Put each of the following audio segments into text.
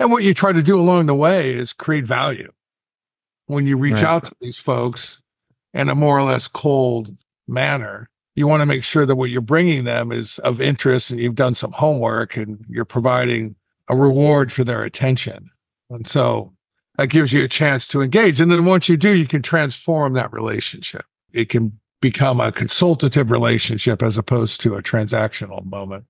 And what you try to do along the way is create value when you reach out to these folks in a more or less cold manner. You want to make sure that what you're bringing them is of interest and you've done some homework and you're providing a reward for their attention. And so that gives you a chance to engage. And then once you do, you can transform that relationship. It can become a consultative relationship as opposed to a transactional moment.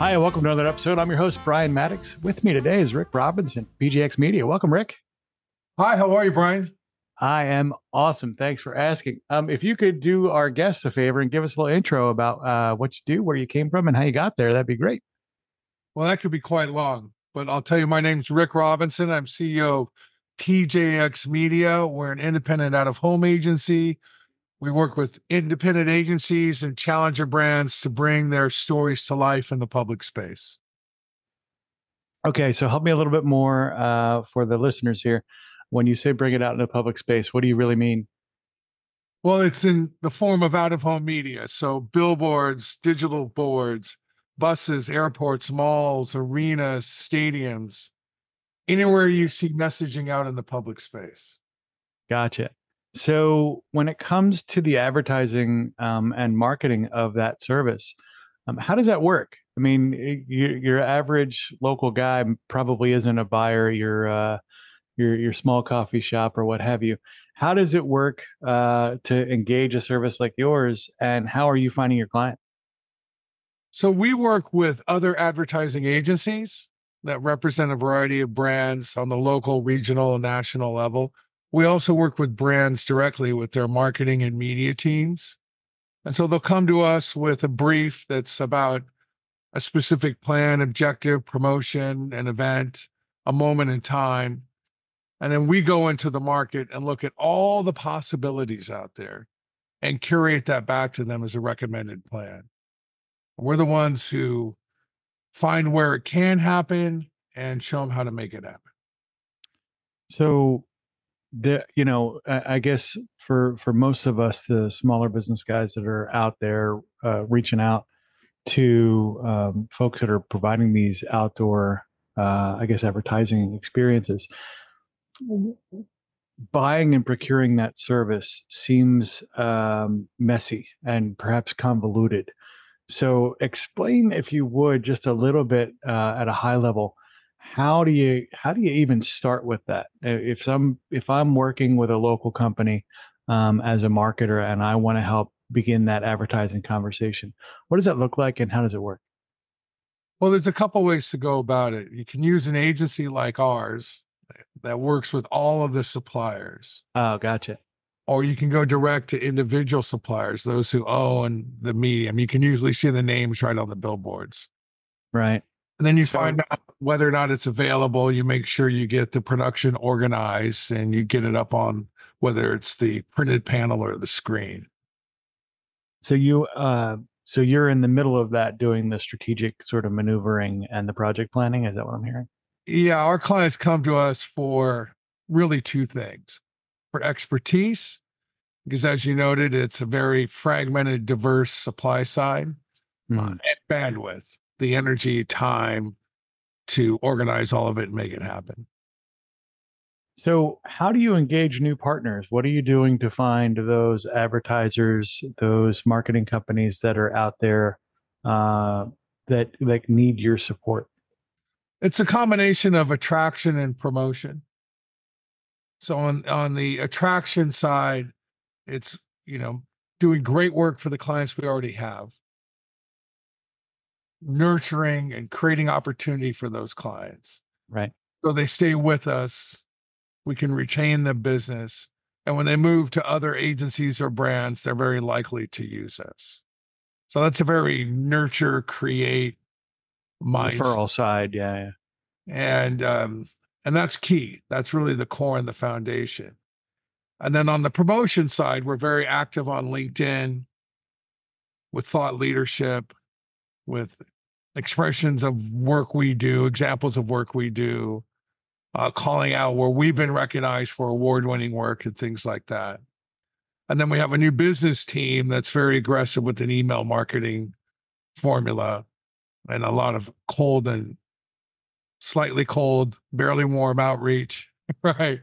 Hi, and welcome to another episode. I'm your host, Brian Mattocks. With me today is Rick Robinson, PJX Media. Welcome, Rick. Hi, how are you, Brian? I am awesome. Thanks for asking. If you could do our guests a favor and give us a little intro about what you do, where you came from, and how you got there, that'd be great. Well, that could be quite long, but I'll tell you, my name's Rick Robinson. I'm CEO of PJX Media. We're an independent out-of-home agency. We work with independent agencies and challenger brands to bring their stories to life in the public space. Okay, so help me a little bit more for the listeners here. When you say bring it out in the public space, what do you really mean? Well, it's in the form of out-of-home media. So billboards, digital boards, buses, airports, malls, arenas, stadiums, anywhere you see messaging out in the public space. Gotcha. So when it comes to the advertising and marketing of that service, how does that work? I mean, your average local guy probably isn't a buyer, your small coffee shop or what have you. How does it work to engage a service like yours, and how are you finding your client? So we work with other advertising agencies that represent a variety of brands on the local, regional, and national level. We also work with brands directly with their marketing and media teams. And so they'll come to us with a brief that's about a specific plan, objective, promotion, an event, a moment in time. And then we go into the market and look at all the possibilities out there and curate that back to them as a recommended plan. We're the ones who find where it can happen and show them how to make it happen. So I guess for most of us, the smaller business guys that are out there reaching out to folks that are providing these outdoor, advertising experiences, buying and procuring that service seems messy and perhaps convoluted. So explain, if you would, just a little bit at a high level. How do you even start with that? If I'm working with a local company as a marketer and I want to help begin that advertising conversation, what does that look like and how does it work? Well, there's a couple ways to go about it. You can use an agency like ours that works with all of the suppliers. Oh, gotcha. Or you can go direct to individual suppliers, those who own the medium. You can usually see the names right on the billboards. Right. And then you find out whether or not it's available. You make sure you get the production organized and you get it up on whether it's the printed panel or the screen. So you're in the middle of that, doing the strategic sort of maneuvering and the project planning. Is that what I'm hearing? Yeah, our clients come to us for really two things: for expertise, because as you noted, it's a very fragmented, diverse supply side, and bandwidth. The energy, time to organize all of it and make it happen. So how do you engage new partners? What are you doing to find those advertisers, those marketing companies that are out there that need your support? It's a combination of attraction and promotion. So on the attraction side, it's, doing great work for the clients we already have, nurturing and creating opportunity for those clients. Right. So they stay with us. We can retain the business. And when they move to other agencies or brands, they're very likely to use us. So that's a very nurture, create mindset. Referral side. Yeah. And that's key. That's really the core and the foundation. And then on the promotion side, we're very active on LinkedIn with thought leadership, with expressions of work we do, examples of work we do, calling out where we've been recognized for award-winning work and things like that. And then we have a new business team that's very aggressive with an email marketing formula and a lot of cold and slightly cold, barely warm outreach. Right.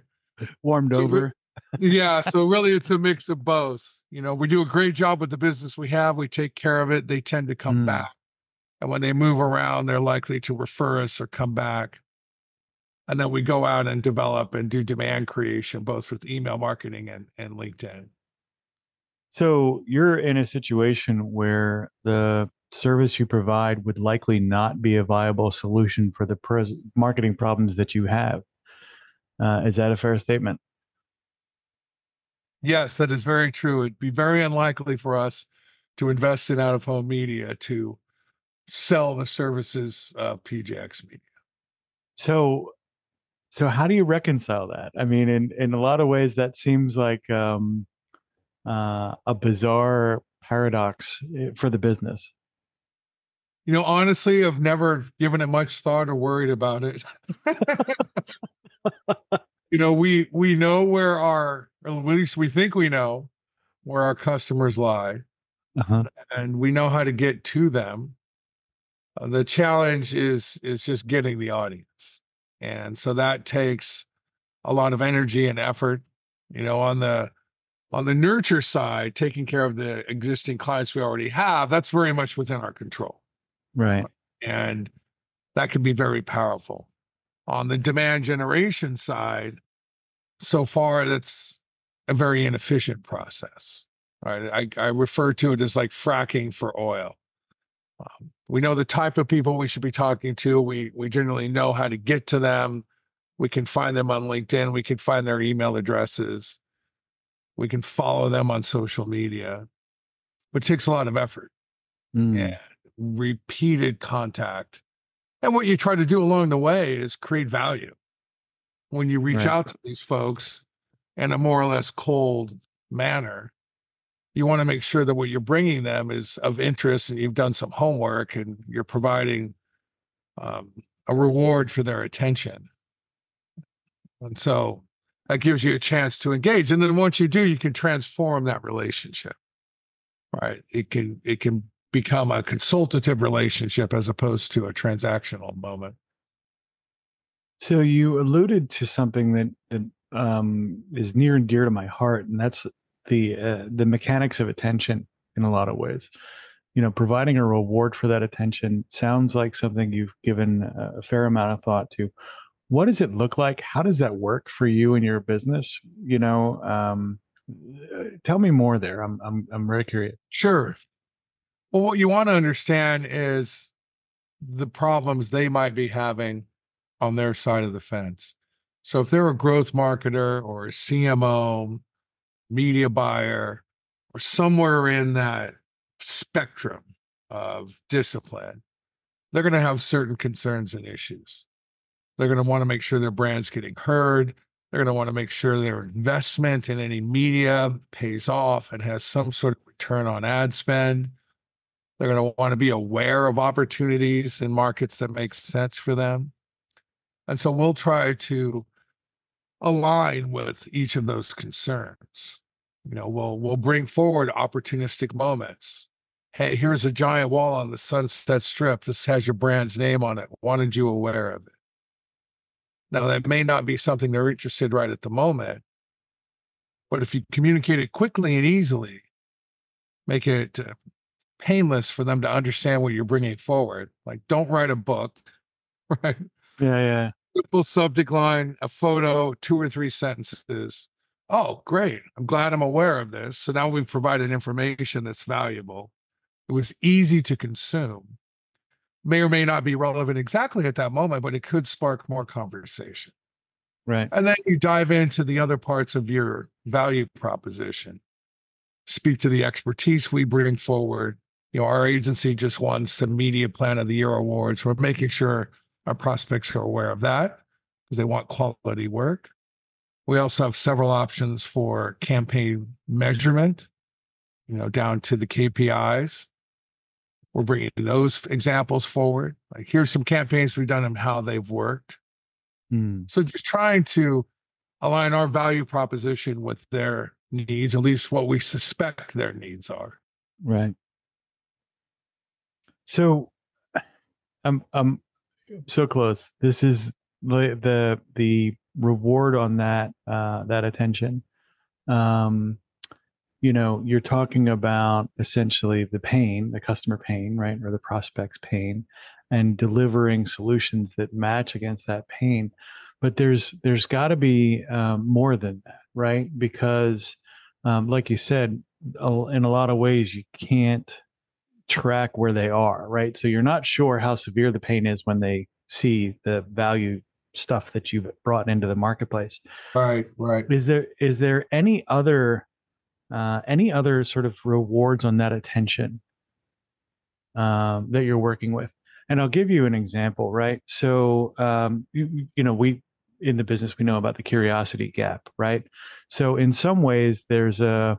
Warmed over. Yeah. So really it's a mix of both. You know, we do a great job with the business we have. We take care of it. They tend to come back. And when they move around, they're likely to refer us or come back. And then we go out and develop and do demand creation, both with email marketing and LinkedIn. So you're in a situation where the service you provide would likely not be a viable solution for the marketing problems that you have. Is that a fair statement? Yes, that is very true. It'd be very unlikely for us to invest in out-of-home media to sell the services of PJX Media. So how do you reconcile that? I mean, in a lot of ways, that seems like a bizarre paradox for the business. You know, honestly, I've never given it much thought or worried about it. You know, we know where our, or at least we think we know where our customers lie, and we know how to get to them. The challenge is just getting the audience. And so that takes a lot of energy and effort. You know, on the nurture side, taking care of the existing clients we already have, that's very much within our control. Right. And that can be very powerful. On the demand generation side, so far, that's a very inefficient process. All right. I refer to it as like fracking for oil. We know the type of people we should be talking to. We generally know how to get to them. We can find them on LinkedIn. We can find their email addresses. We can follow them on social media. But it takes a lot of effort and repeated contact. And what you try to do along the way is create value. When you reach out to these folks in a more or less cold manner, you want to make sure that what you're bringing them is of interest and you've done some homework and you're providing a reward for their attention. And so that gives you a chance to engage. And then once you do, you can transform that relationship, right? It can become a consultative relationship as opposed to a transactional moment. So you alluded to something that is near and dear to my heart, and that's the mechanics of attention in a lot of ways. You know, providing a reward for that attention sounds like something you've given a fair amount of thought to. What does it look like? How does that work for you and your business? You know, tell me more there. I'm very curious. Sure. Well, what you want to understand is the problems they might be having on their side of the fence. So if they're a growth marketer or a CMO, media buyer, or somewhere in that spectrum of discipline, they're going to have certain concerns and issues. They're going to want to make sure their brand's getting heard. They're going to want to make sure their investment in any media pays off and has some sort of return on ad spend. They're going to want to be aware of opportunities in markets that make sense for them. And so we'll try to align with each of those concerns. You know, we'll bring forward opportunistic moments. Hey, here's a giant wall on the Sunset Strip. This has your brand's name on it. Wanted you aware of it. Now, that may not be something they're interested right at the moment, but if you communicate it quickly and easily, make it painless for them to understand what you're bringing forward. Like, don't write a book, right? Yeah. Simple subject line, a photo, 2 or 3 sentences. Oh, great. I'm glad I'm aware of this. So now we've provided information that's valuable. It was easy to consume. May or may not be relevant exactly at that moment, but it could spark more conversation. Right. And then you dive into the other parts of your value proposition. Speak to the expertise we bring forward. You know, our agency just won some Media Plan of the Year awards. We're making sure our prospects are aware of that because they want quality work. We also have several options for campaign measurement, you know, down to the KPIs. We're bringing those examples forward. Like, here's some campaigns we've done and how they've worked. So just trying to align our value proposition with their needs, at least what we suspect their needs are. Right. So I'm so close. This is the reward on that, that attention. You know, you're talking about essentially the pain, the customer pain, right? Or the prospect's pain, and delivering solutions that match against that pain. But there's got to be more than that, right? Because like you said, in a lot of ways, you can't track where they are, right? So you're not sure how severe the pain is when they see the value stuff that you've brought into the marketplace. Right. Is there any other sort of rewards on that attention that you're working with? And I'll give you an example, right? So, you know, in the business, we know about the curiosity gap, right? So in some ways, there's the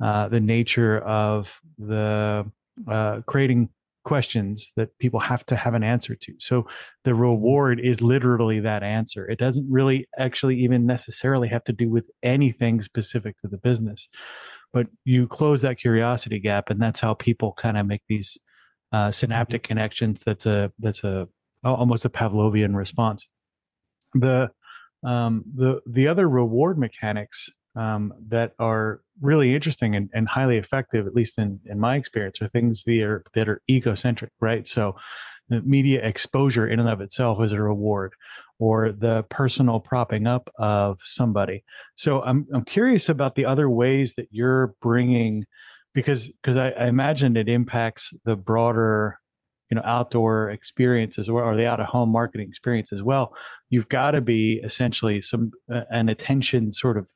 nature of the creating questions that people have to have an answer to. So the reward is literally that answer. It doesn't really actually even necessarily have to do with anything specific to the business, but you close that curiosity gap, and that's how people kind of make these synaptic connections. That's almost a Pavlovian response. The other reward mechanics that are really interesting and highly effective, at least in my experience, are things that are ecocentric, right? So the media exposure in and of itself is a reward, or the personal propping up of somebody. So I'm curious about the other ways that you're bringing, because I imagine it impacts the broader, you know, outdoor experience as well, or the out-of-home marketing experience as well. You've got to be essentially an attention sort of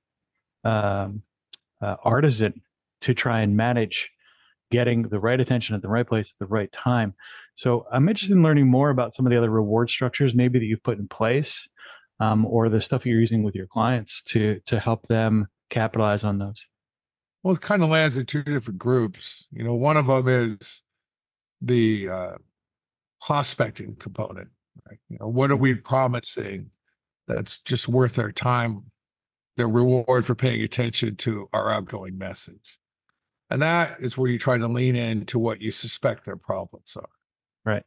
artisan to try and manage getting the right attention at the right place at the right time. So I'm interested in learning more about some of the other reward structures maybe that you've put in place, or the stuff you're using with your clients to help them capitalize on those. Well, it kind of lands in two different groups. You know, one of them is the prospecting component, right? You know, what are we promising that's just worth our time, the reward for paying attention to our outgoing message? And that is where you try to lean into what you suspect their problems are. Right.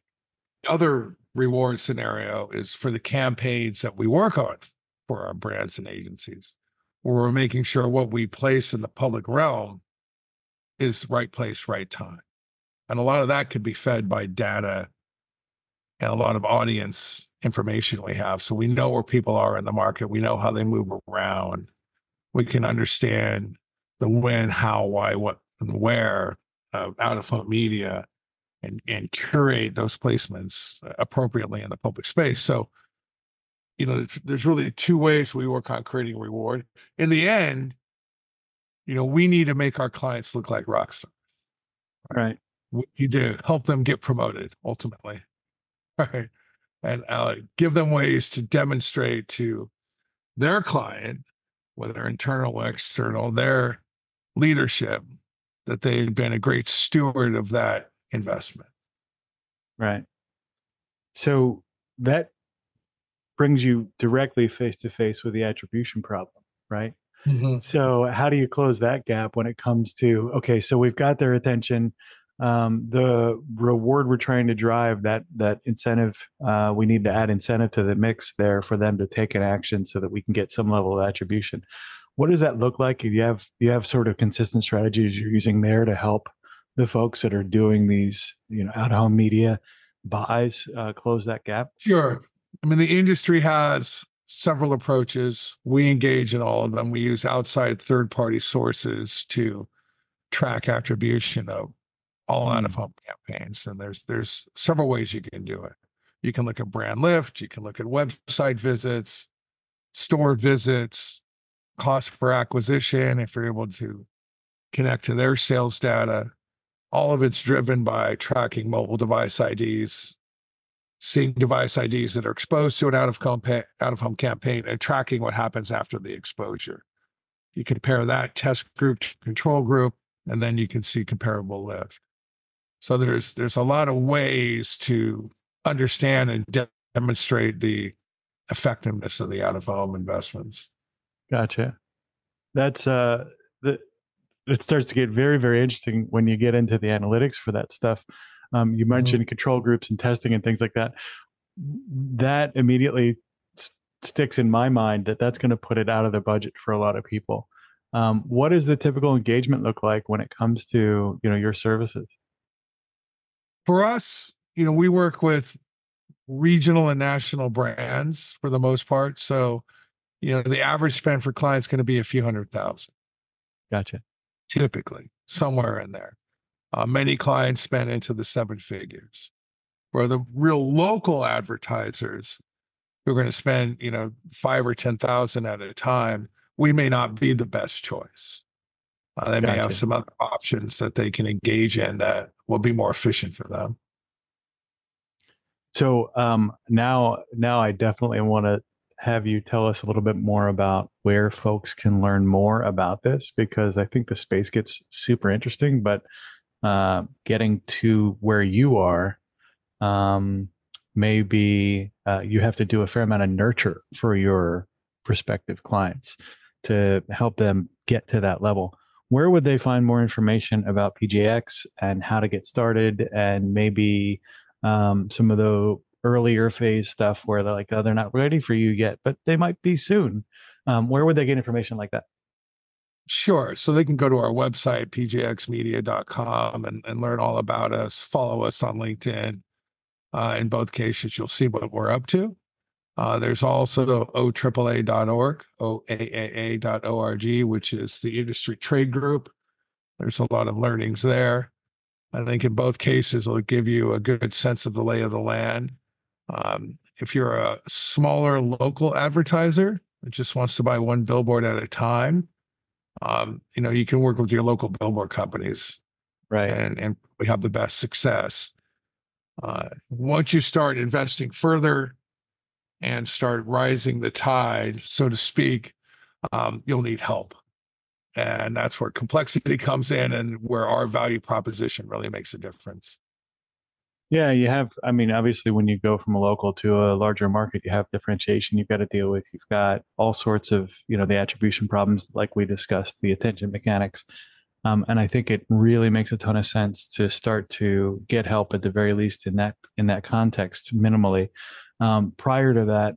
The other reward scenario is for the campaigns that we work on for our brands and agencies, where we're making sure what we place in the public realm is right place, right time. And a lot of that could be fed by data and a lot of audience information we have. So we know where people are in the market. We know how they move around. We can understand the when, how, why, what, and where of out-of-home media and curate those placements appropriately in the public space. So, you know, there's really two ways we work on creating reward. In the end, you know, we need to make our clients look like rock stars. Right. What you do, help them get promoted ultimately. Right. And give them ways to demonstrate to their client, whether internal or external, their leadership, that they've been a great steward of that investment. Right. So that brings you directly face to face with the attribution problem, right? Mm-hmm. So how do you close that gap when it comes to, okay, so we've got their attention, the reward we're trying to drive, that incentive, we need to add incentive to the mix there for them to take an action so that we can get some level of attribution. What does that look like? Do you have sort of consistent strategies you're using there to help the folks that are doing these, you know, out-of-home media buys close that gap? Sure. I mean, the industry has several approaches. We engage in all of them. We use outside third-party sources to track attribution of all out-of-home campaigns. And there's several ways you can do it. You can look at brand lift. You can look at website visits, store visits, cost per acquisition, if you're able to connect to their sales data. All of it's driven by tracking mobile device IDs, seeing device IDs that are exposed to an out-of-home campaign, and tracking what happens after the exposure. You compare that test group to control group, and then you can see comparable lift. So there's a lot of ways to understand and demonstrate the effectiveness of the out-of-home investments. Gotcha. That's it starts to get very, very interesting when you get into the analytics for that stuff. You mentioned control groups and testing and things like that. That immediately sticks in my mind that that's going to put it out of the budget for a lot of people. What does the typical engagement look like when it comes to, you know, your services? For us, you know, we work with regional and national brands for the most part. So, you know, the average spend for clients is going to be a few $100,000. Gotcha. Typically, somewhere in there. Many clients spend into the seven figures, where the real local advertisers who are going to spend, you know, $5,000 or $10,000 at a time, we may not be the best choice. They may have some other options that they can engage in that will be more efficient for them. So now I definitely want to have you tell us a little bit more about where folks can learn more about this, because I think the space gets super interesting, but getting to where you are, maybe you have to do a fair amount of nurture for your prospective clients to help them get to that level. Where would they find more information about PJX and how to get started, and maybe some of the earlier phase stuff where they're like, oh, they're not ready for you yet, but they might be soon. Where would they get information like that? Sure. So they can go to our website, pjxmedia.com, and learn all about us, follow us on LinkedIn. In both cases, you'll see what we're up to. There's also OAAA.org, OAAA.org, which is the industry trade group. There's a lot of learnings there. I think in both cases, it'll give you a good sense of the lay of the land. If you're a smaller local advertiser that just wants to buy one billboard at a time, you know, you can work with your local billboard companies, right? And we have the best success. Once you start investing further and start rising the tide, so to speak, you'll need help. And that's where complexity comes in and where our value proposition really makes a difference. Yeah, you have, I mean, obviously when you go from a local to a larger market, you have differentiation you've got to deal with. You've got all sorts of, you know, the attribution problems like we discussed, the attention mechanics. And I think it really makes a ton of sense to start to get help at the very least in that context minimally. Prior to that,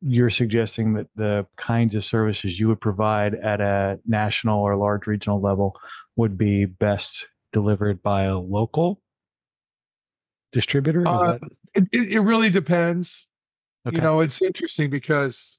you're suggesting that the kinds of services you would provide at a national or large regional level would be best delivered by a local distributor? It really depends. Okay. You know, it's interesting because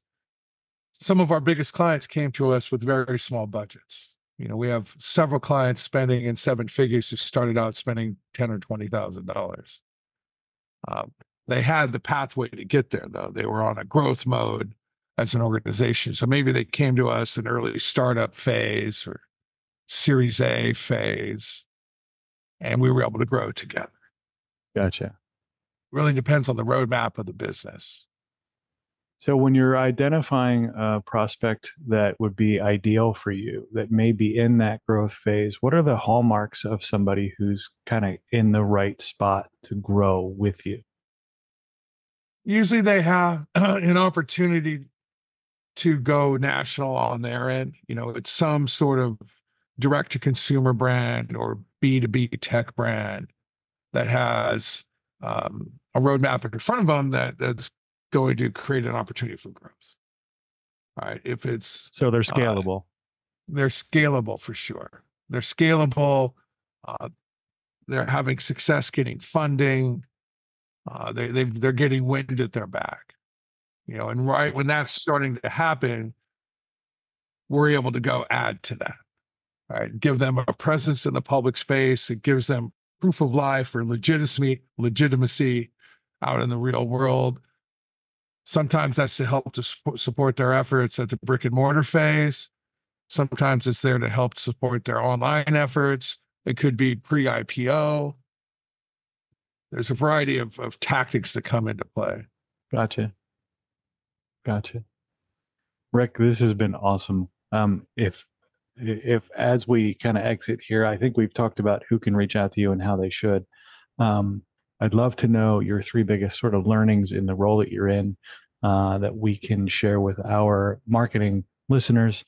some of our biggest clients came to us with very, very small budgets. You know, we have several clients spending in seven figures who started out spending $10,000 or $20,000. They had the pathway to get there, though. They were on a growth mode as an organization. So maybe they came to us in early startup phase or Series A phase, and we were able to grow together. Gotcha. Really depends on the roadmap of the business. So when you're identifying a prospect that would be ideal for you, that may be in that growth phase, what are the hallmarks of somebody who's kind of in the right spot to grow with you? Usually they have an opportunity to go national on their end. You know, it's some sort of direct-to-consumer brand or B2B tech brand that has a roadmap in front of them that's going to create an opportunity for growth. All right. If it's so they're scalable. They're scalable for sure. They're scalable. They're having success getting funding. They're getting wind at their back, you know, and right when that's starting to happen, we're able to go add to that, right? Give them a presence in the public space. It gives them proof of life or legitimacy out in the real world. Sometimes that's to help to support their efforts at the brick and mortar phase. Sometimes it's there to help support their online efforts. It could be pre-IPO. There's a variety of tactics that come into play. Gotcha. Rick, this has been awesome. If as we kind of exit here, I think we've talked about who can reach out to you and how they should. I'd love to know your three biggest sort of learnings in the role that you're in that we can share with our marketing listeners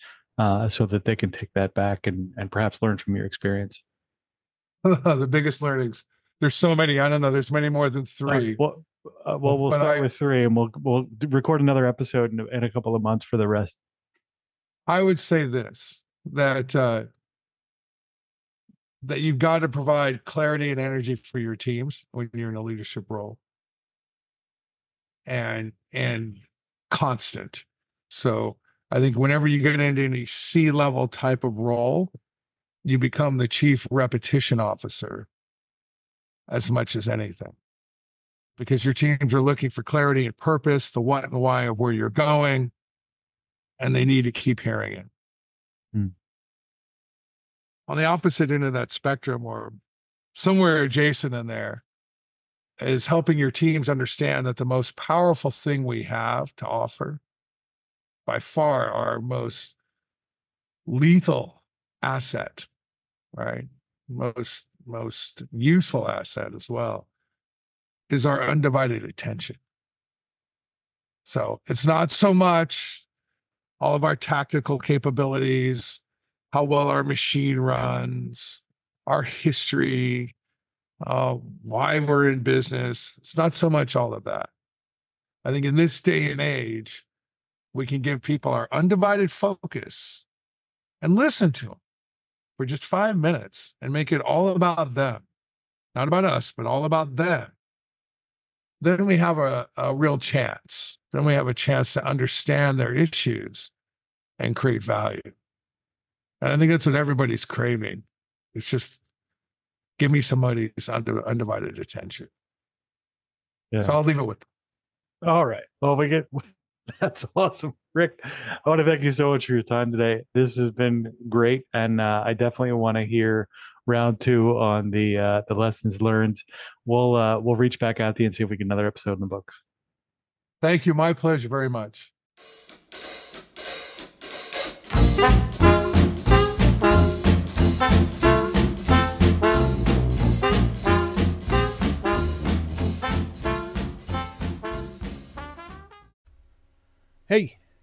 so that they can take that back and perhaps learn from your experience? The biggest learnings. There's so many. I don't know. There's many more than three. Well, we'll start with three, and we'll record another episode in a couple of months for the rest. I would say this, that that you've got to provide clarity and energy for your teams when you're in a leadership role, and constant. So I think whenever you get into any C-level type of role, you become the chief repetition officer as much as anything, because your teams are looking for clarity and purpose, the what and why of where you're going, and they need to keep hearing it. Mm. On the opposite end of that spectrum, or somewhere adjacent in there, is helping your teams understand that the most powerful thing we have to offer, by far our most lethal asset, right? Most useful asset as well, is our undivided attention. So it's not so much all of our tactical capabilities, how well our machine runs, our history, why we're in business. It's not so much all of that. I think in this day and age, we can give people our undivided focus and listen to them for just 5 minutes and make it all about them, not about us, but all about them. Then we have a real chance. Then we have a chance to understand their issues and create value. And I think that's what everybody's craving. It's just, give me somebody's undivided attention. Yeah. So I'll leave it with them. All right. Well, that's awesome. Rick, I want to thank you so much for your time today. This has been great. And I definitely want to hear round two on the lessons learned. We'll reach back out to you and see if we get another episode in the books. Thank you. My pleasure very much. Hey,